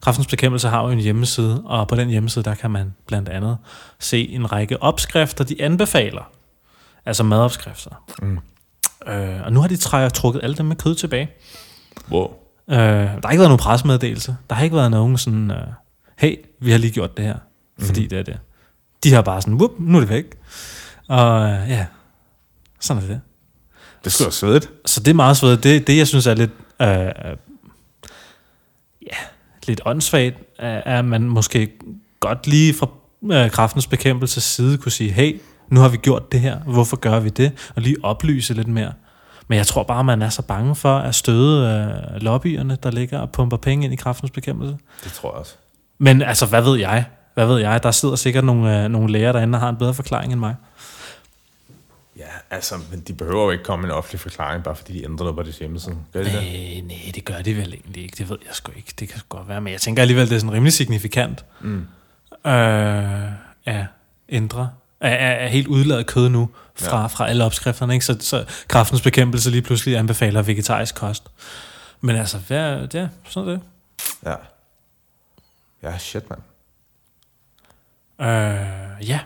Kræftens Bekæmpelse har jo en hjemmeside, og på den hjemmeside, der kan man blandt andet se en række opskrifter, de anbefaler. Altså madopskrifter. Mm. Øh, og nu har de træ- trukket alle dem med kød tilbage. Wow. Øh, der har ikke været nogen pressemeddelelse. Der har ikke været nogen sådan, øh, hey, vi har lige gjort det her, fordi mm. det er det. De har bare sådan, whoop, nu er det væk. Og øh, ja, sådan er det. Det skulle være svedigt. Så det er meget svedigt. Det, det jeg synes er lidt... Øh, øh, ja... lidt åndssvagt, er, at man måske godt lige fra øh, Kræftens Bekæmpelses side kunne sige, hey, nu har vi gjort det her, hvorfor gør vi det? Og lige oplyse lidt mere. Men jeg tror bare, man er så bange for at støde øh, lobbyerne, der ligger og pumper penge ind i Kræftens Bekæmpelse. Det tror jeg også. Men altså, hvad ved jeg? Hvad ved jeg? Der sidder sikkert nogle, øh, nogle læger derinde, der har en bedre forklaring end mig. Ja, altså, men de behøver jo ikke komme med en offentlig forklaring, bare fordi de ændrer noget på det hjemmeside. Gør de det? Øh, nej, det gør de vel egentlig ikke. Det ved jeg sgu ikke. Det kan sgu godt være. Men jeg tænker alligevel, det er sådan rimelig signifikant mm. øh, at ændre. At, at helt udladet kød nu fra, ja. fra alle opskrifterne. Ikke? Så, så Kræftens Bekæmpelse lige pludselig anbefaler vegetarisk kost. Men altså, hvad, ja, sådan det. Ja. Ja, shit, mand. Øh, ja.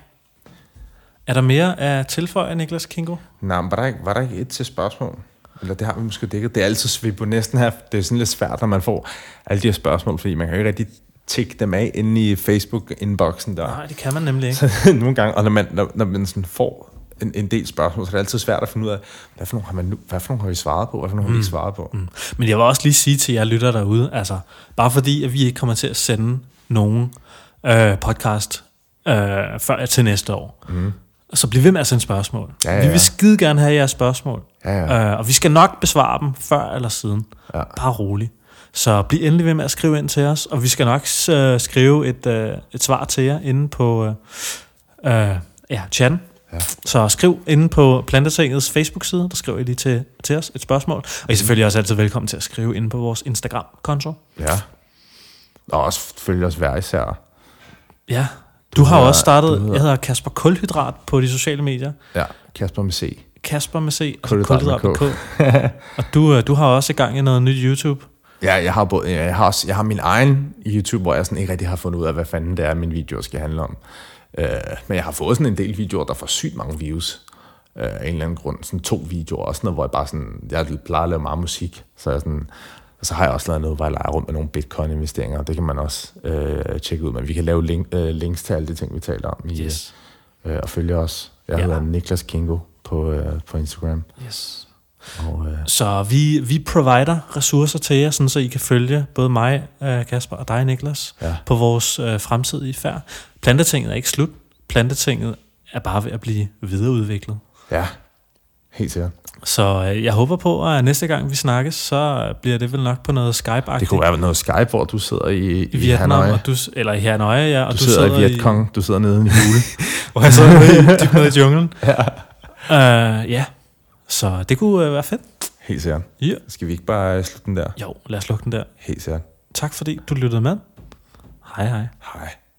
Er der mere at tilføje, Niklas Kingo? Nej, men var der, ikke, var der ikke et til spørgsmål? Eller det har vi måske dækket. Det er altid svært på næsten her. Det er sådan lidt svært, når man får alle de her spørgsmål, fordi man kan ikke rigtig tjekke dem af inde i Facebook-inboxen der. Nej, det kan man nemlig ikke. Så, nogle gange, og når man, når, når man sådan får en, en del spørgsmål, så er det altid svært at finde ud af, hvad for nogle har, man nu, hvad for nogle har vi svaret på, hvad for nogle mm. har vi ikke svaret på. Mm. Men jeg vil også lige sige til jer lytter derude, altså bare fordi, at vi ikke kommer til at sende nogen øh, podcast øh, før til næste år, mm. så bliver vi med at sende spørgsmål. Ja, ja, ja. Vi vil skide gerne have jeres spørgsmål. Ja, ja. Øh, og vi skal nok besvare dem før eller siden. Ja. Bare roligt. Så bliv endelig ved med at skrive ind til os, og vi skal nok øh, skrive et, øh, et svar til jer inde på øh, øh, ja, chatten. Ja. Så skriv inde på Plantetingets Facebook-side, der skriver I lige til, til os et spørgsmål. Og I er selvfølgelig også altid velkommen til at skrive inde på vores Instagram-konto. Ja. Og også følge os hver især. Ja. Du, du har hedder, også startet, hedder. jeg hedder Kasper Kulhydrat på de sociale medier. Ja, Kasper med C. Kasper med C, og Kulhydrat med K. Og du, du har også i gang i noget nyt YouTube. Ja, jeg har, både, jeg har, også, jeg har min egen YouTube, hvor jeg sådan ikke rigtig har fundet ud af, hvad fanden det er, mine videoer skal handle om. Uh, men jeg har fået sådan en del videoer, der får sygt mange views. Uh, af en eller anden grund. Sådan to videoer også, noget, hvor jeg bare sådan... Jeg plejer at lave meget musik, så jeg sådan... Og så har jeg også lavet noget, hvor jeg leger rundt med nogle bitcoin-investeringer. Det kan man også øh, tjekke ud. Men vi kan lave link, øh, links til alle de ting, vi taler om. I, yes. øh, og følge os. Jeg ja. hedder Niklas Kingo på, øh, på Instagram. Yes. Og, øh, så vi, vi provider ressourcer til jer, sådan så I kan følge både mig, øh, Kasper, og dig, Niklas, ja. på vores øh, fremtidige færd. Plantetinget er ikke slut. Plantetinget er bare ved at blive videreudviklet. Ja, helt sikkert. Så øh, jeg håber på, at næste gang vi snakkes, så bliver det vel nok på noget Skype-agtigt. Det kunne være noget Skype, hvor du sidder i, i, I Vietnam, Hanoi. Og du, eller i Hanoi, ja. Og du, du sidder, sidder i Vietcong, i... du sidder nede i en hule. Hvor jeg sidder nede, dybt nede i junglen. Ja. Uh, ja, så det kunne uh, være fedt. Helt sikkert. Yeah. Skal vi ikke bare slutte den der? Jo, lad os slukke den der. Helt sikkert. Tak fordi du lyttede med. Hej hej. Hej.